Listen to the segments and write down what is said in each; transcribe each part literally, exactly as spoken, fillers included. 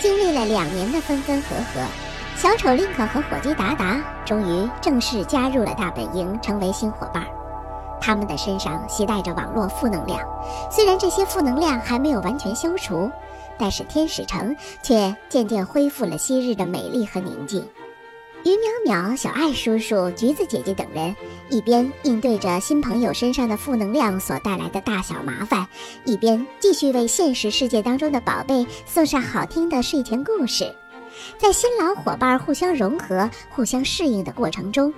经历了两年的分分合合，小丑 Link 和伙计达达终于正式加入了大本营，成为新伙伴。他们的身上携带着网络负能量，虽然这些负能量还没有完全消除，但是天使城却渐渐恢复了昔日的美丽和宁静。于淼淼、小爱叔叔、橘子姐姐等人一边应对着新朋友身上的负能量所带来的大小麻烦，一边继续为现实世界当中的宝贝送上好听的睡前故事。在新老伙伴互相融合、互相适应的过程中，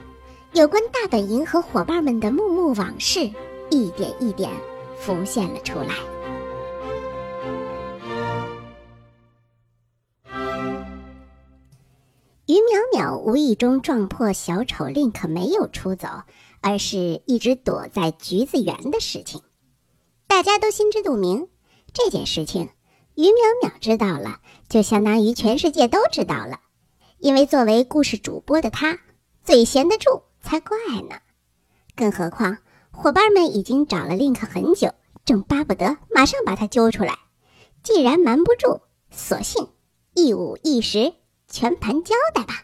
有关大本营和伙伴们的幕幕往事一点一点浮现了出来。于淼淼无意中撞破小丑 Link 没有出走，而是一直躲在橘子园的事情。大家都心知肚明，这件事情于淼淼知道了，就相当于全世界都知道了。因为作为故事主播的她，嘴闲得住才怪呢。更何况伙伴们已经找了 Link 很久，正巴不得马上把他揪出来。既然瞒不住，索性一五一十全盘交代吧。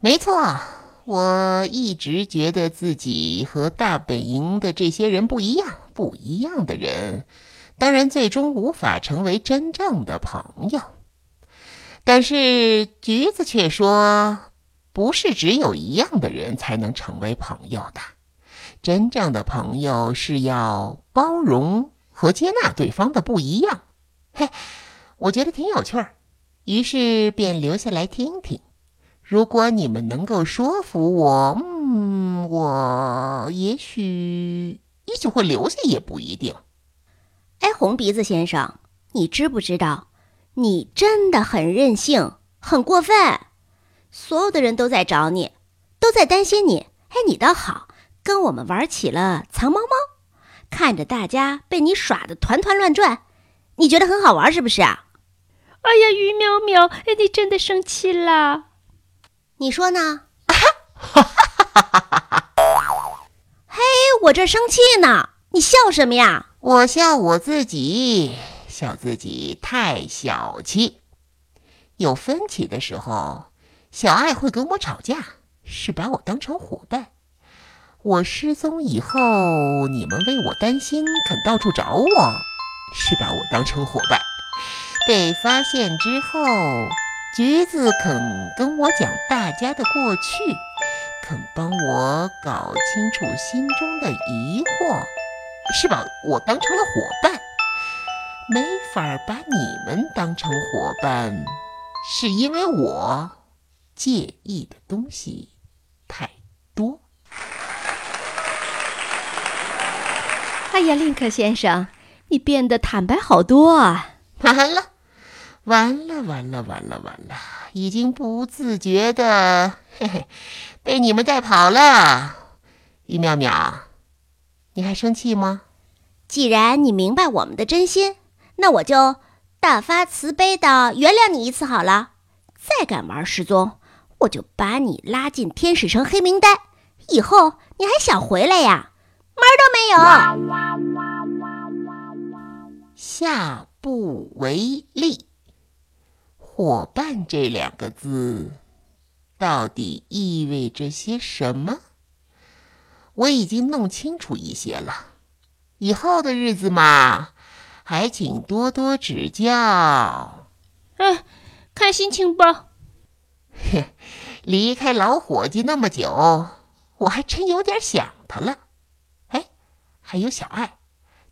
没错，我一直觉得自己和大本营的这些人不一样，不一样的人，当然最终无法成为真正的朋友。但是橘子却说，不是只有一样的人才能成为朋友的，真正的朋友是要包容和接纳对方的不一样。嘿，我觉得挺有趣儿，于是便留下来听听。如果你们能够说服我，嗯，我也许也许会留下，也不一定。哎，红鼻子先生，你知不知道，你真的很任性，很过分。所有的人都在找你，都在担心你。哎，你倒好，跟我们玩起了藏猫猫，看着大家被你耍得团团乱转，你觉得很好玩是不是啊？哎呀，于淼淼，哎，你真的生气啦？你说呢？嘿，我这生气呢，你笑什么呀？我笑我自己，笑自己太小气。有分歧的时候，小爱会跟我吵架，是把我当成伙伴。我失踪以后，你们为我担心，肯到处找我，是把我当成伙伴。被发现之后，橘子肯跟我讲大家的过去，肯帮我搞清楚心中的疑惑，是把我当成了伙伴。没法把你们当成伙伴，是因为我介意的东西太多。哎呀，林克先生，你变得坦白好多啊。完了完了完了完了完了，已经不自觉的嘿嘿被你们带跑了。于淼淼，你还生气吗？既然你明白我们的真心，那我就大发慈悲的原谅你一次好了。再敢玩失踪，我就把你拉进天使城黑名单，以后你还想回来呀？门都没有。下不为例，伙伴这两个字到底意味着些什么？我已经弄清楚一些了，以后的日子嘛，还请多多指教。哎，看心情吧。离开老伙计那么久，我还真有点想他了。哎，还有小爱，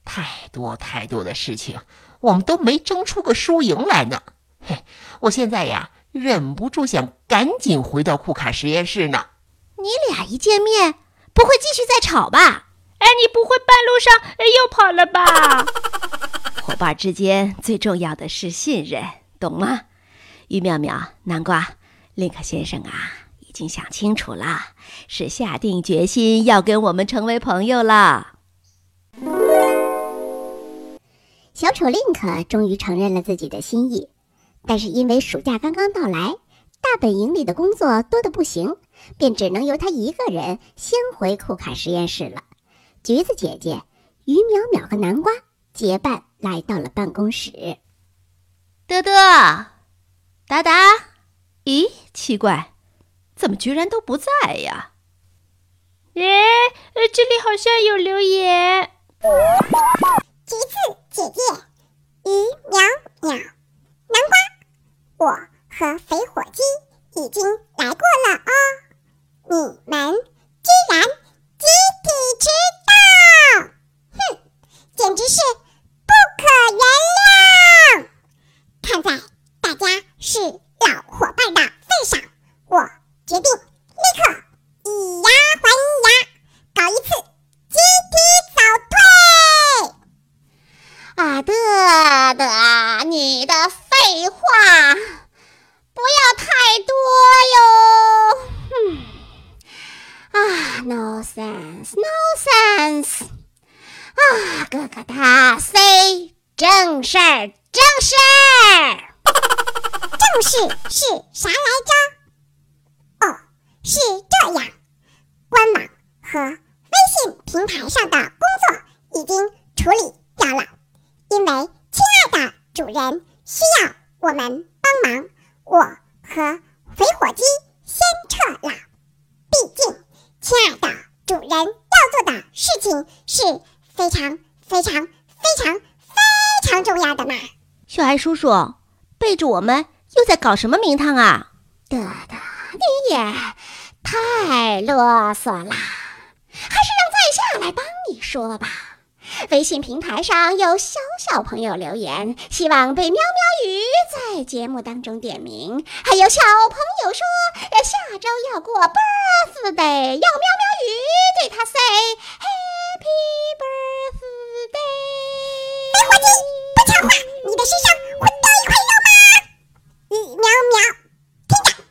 太多太多的事情，我们都没争出个输赢来呢。嘿，我现在呀，忍不住想赶紧回到库卡实验室呢。你俩一见面，不会继续再吵吧？哎，你不会半路上，哎，又跑了吧？伙伴之间最重要的是信任，懂吗？于淼淼，南瓜，林克先生啊，已经想清楚了，是下定决心要跟我们成为朋友了。小丑 Link 终于承认了自己的心意。但是因为暑假刚刚到来，大本营里的工作多得不行，便只能由他一个人先回库卡实验室了。橘子姐姐、于淼淼和南瓜结伴来到了办公室。噔德德、达达，咦，奇怪，怎么居然都不在呀？哎，这里好像有留言。橘子姐姐，鱼淼淼，南瓜，我和肥火鸡已经来过了哦，你们居然集体迟到，哼，简直是不可原谅！看在大家是老伙伴的份上，我决定立刻以牙还牙，搞一次集体早退。啊，德德，你的废话不要太多哟！嗯，啊 ，no sense，no sense。啊，哥哥大 C， 正事儿，正事儿。正事是啥来着？哦，是这样，官网和微信平台上的工作已经处理掉了，因为亲爱的主人需要我们帮忙，我和肥火鸡先撤了。毕竟，亲爱的主人要做的事情是非常非常非常非常重要的嘛。小孩叔叔，背着我们又在搞什么名堂啊？得得，你也太啰嗦了，还是让在下来帮你说吧。微信平台上有小小朋友留言，希望被喵喵鱼在节目当中点名。还有小朋友说，下周要过 birthday， 要喵喵鱼对他 say happy birthday。肥火鸡，不讲话，你的身上会掉一块肉吗？喵喵，听着，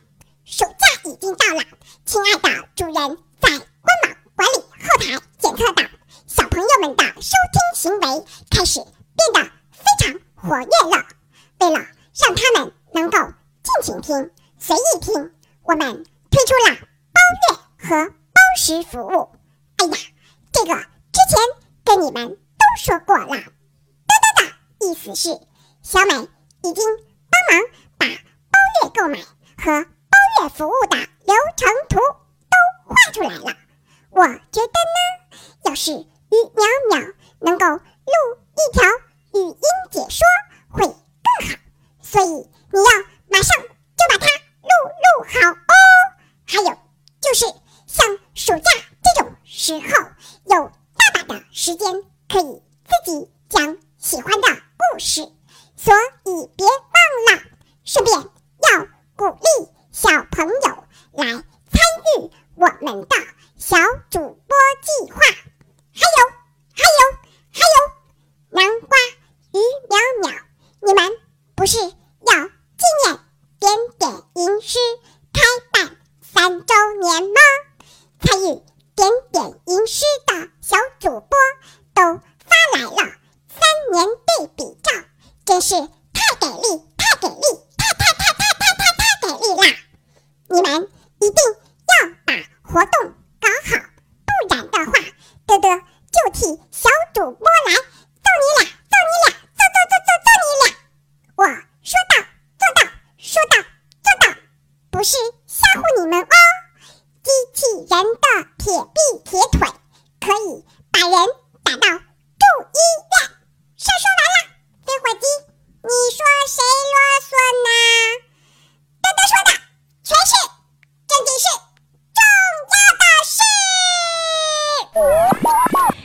暑假已经到了，亲爱的主人在官网管理后台检测到。小朋友们的收听行为开始变得非常活跃了，为了让他们能够尽情听、随意听，我们推出了包月和包时服务。哎呀，这个之前跟你们都说过了。得得的意思是，小美已经帮忙把包月购买和包月服务的流程图都画出来了。我觉得呢，要是鱼淼淼能够录一条语音解说会更好，所以你要马上就把它录录好哦。还有就是像暑假这种时候，有大把的时间可以自己讲喜欢的故事，所以别忘了，顺便要鼓励小朋友来参与我们的小主播计划。还有还有还有，南瓜鱼淼淼，你们不是要纪念点点吟诗开办三周年吗？参与点点吟诗的小主播都发来了三年对比照，真是太给力太给力太太太太太太太给力啦！你们一定要把活动搞好，不然的话，德德就替小主播来揍你俩，揍你俩，揍揍揍揍揍你俩！我说到做到，说到做到，不是吓唬你们哦。机器人的铁臂铁腿可以把人打到住医院。事说完了，肥火鸡，你说谁啰嗦呢？德德说的全是正经事。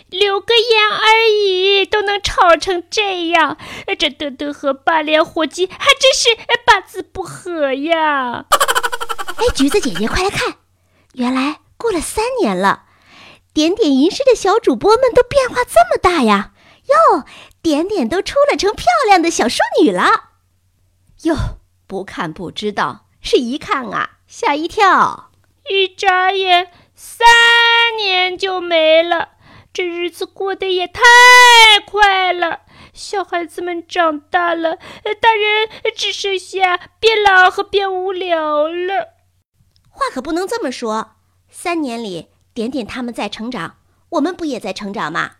留个言而已，都能吵成这样，这德德和八连火鸡还真是八字不合呀！哎，橘子姐姐，快来看，原来过了三年了，点点吟诗的小主播们都变化这么大呀！哟，点点都出了成漂亮的小淑女了。哟，不看不知道，是一看啊吓一跳，一眨眼三年就没了。这日子过得也太快了，小孩子们长大了，大人只剩下变老和变无聊了。话可不能这么说，三年里点点他们在成长，我们不也在成长吗？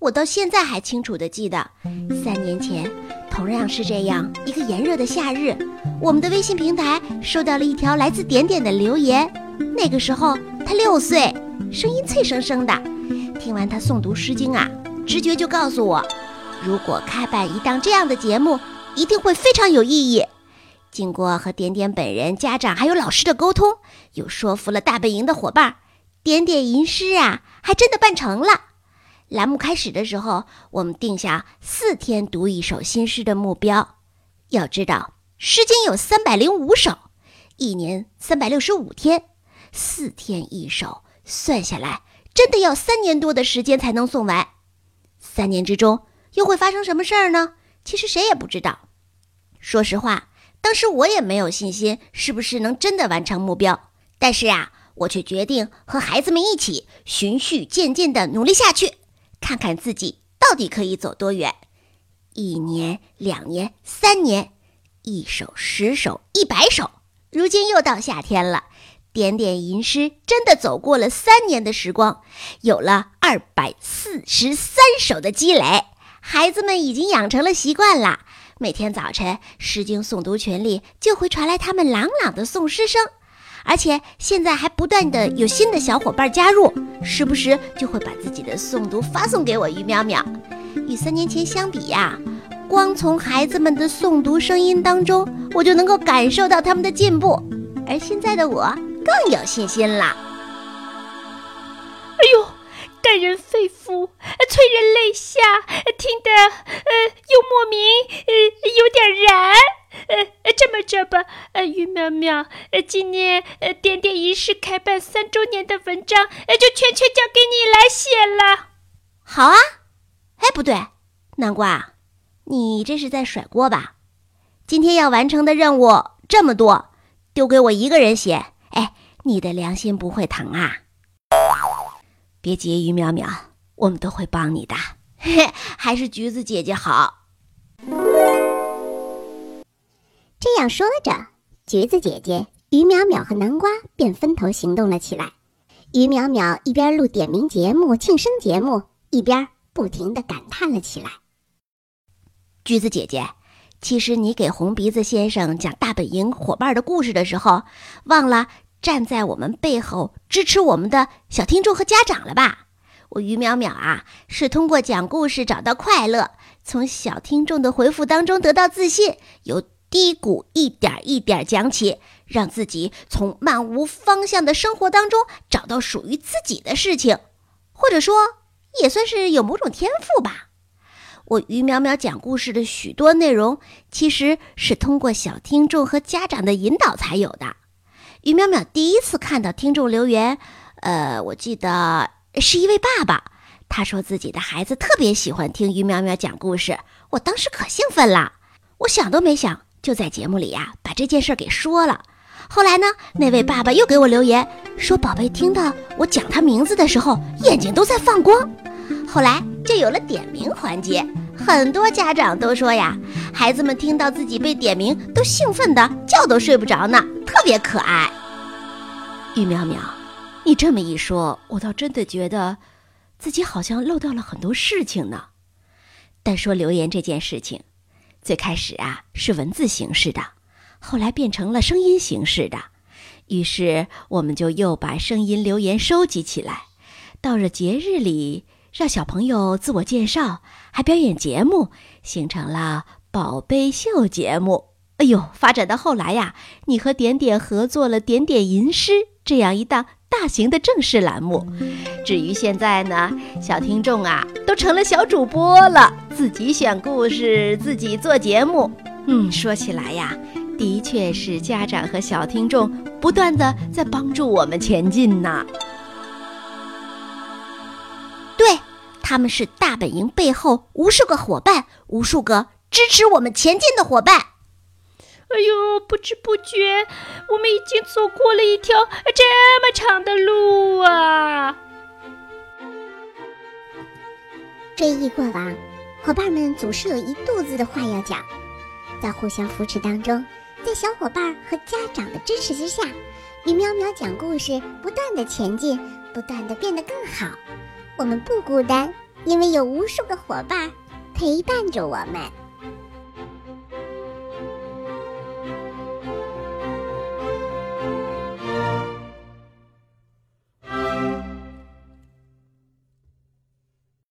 我到现在还清楚地记得，三年前同样是这样一个炎热的夏日，我们的微信平台收到了一条来自点点的留言。那个时候他六岁，声音脆生生的，听完他诵读诗经啊，直觉就告诉我，如果开办一档这样的节目，一定会非常有意义。经过和点点本人、家长还有老师的沟通，又说服了大本营的伙伴，点点吟诗啊还真的办成了。栏目开始的时候，我们定下四天读一首新诗的目标。要知道诗经有三百零五首，一年三百六十五天，四天一首，算下来真的要三年多的时间才能诵完。三年之中又会发生什么事儿呢？其实谁也不知道。说实话，当时我也没有信心是不是能真的完成目标，但是啊，我却决定和孩子们一起循序渐进地努力下去，看看自己到底可以走多远。一年、两年、三年，一首、十首、一百首。如今又到夏天了，点点吟诗真的走过了三年的时光，有了二百四十三首的积累。孩子们已经养成了习惯了，每天早晨诗经诵读群里就会传来他们朗朗的诵诗声，而且现在还不断的有新的小伙伴加入，时不时就会把自己的诵读发送给我于淼淼。与三年前相比呀、啊，光从孩子们的诵读声音当中，我就能够感受到他们的进步，而现在的我更有信心了。哎呦，感人肺腑，催人泪下，听得呃又莫名呃有点燃。呃，这么着吧，呃，于淼淼，呃，今年呃点点仪式开办三周年的文章，呃，就全权交给你来写了。好啊，哎，不对，南瓜，你这是在甩锅吧？今天要完成的任务这么多，丢给我一个人写，哎，你的良心不会疼啊？别急，于淼淼，我们都会帮你的，还是橘子姐姐好。这样说着，橘子姐姐、于淼淼和南瓜便分头行动了起来。于淼淼一边录点名节目、庆生节目，一边不停地感叹了起来。橘子姐姐，其实你给红鼻子先生讲大本营伙伴的故事的时候，忘了站在我们背后支持我们的小听众和家长了吧？我于淼淼啊，是通过讲故事找到快乐，从小听众的回复当中得到自信，有低谷一点一点讲起，让自己从漫无方向的生活当中找到属于自己的事情，或者说也算是有某种天赋吧。我于淼淼讲故事的许多内容其实是通过小听众和家长的引导才有的。于淼淼第一次看到听众留言，呃，我记得是一位爸爸，他说自己的孩子特别喜欢听于淼淼讲故事，我当时可兴奋了，我想都没想就在节目里呀、啊，把这件事给说了。后来呢，那位爸爸又给我留言说，宝贝听到我讲他名字的时候，眼睛都在放光。后来就有了点名环节，很多家长都说呀，孩子们听到自己被点名，都兴奋的觉都睡不着呢，特别可爱。于淼淼，你这么一说，我倒真的觉得自己好像漏掉了很多事情呢。但说留言这件事情，最开始啊是文字形式的，后来变成了声音形式的，于是我们就又把声音留言收集起来，到了节日里让小朋友自我介绍，还表演节目，形成了宝贝秀节目。哎呦，发展到后来呀，你和点点合作了点点吟诗这样一档大型的正式栏目。至于现在呢，小听众啊都成了小主播了，自己选故事，自己做节目。嗯，说起来呀，的确是家长和小听众不断的在帮助我们前进呢。对，他们是大本营背后无数个伙伴，无数个支持我们前进的伙伴。哎呦，不知不觉我们已经走过了一条这么长的路啊。追忆过往，伙伴们总是有一肚子的话要讲，在互相扶持当中，在小伙伴和家长的支持之下，于淼淼讲故事不断的前进，不断的变得更好。我们不孤单，因为有无数个伙伴陪伴着我们。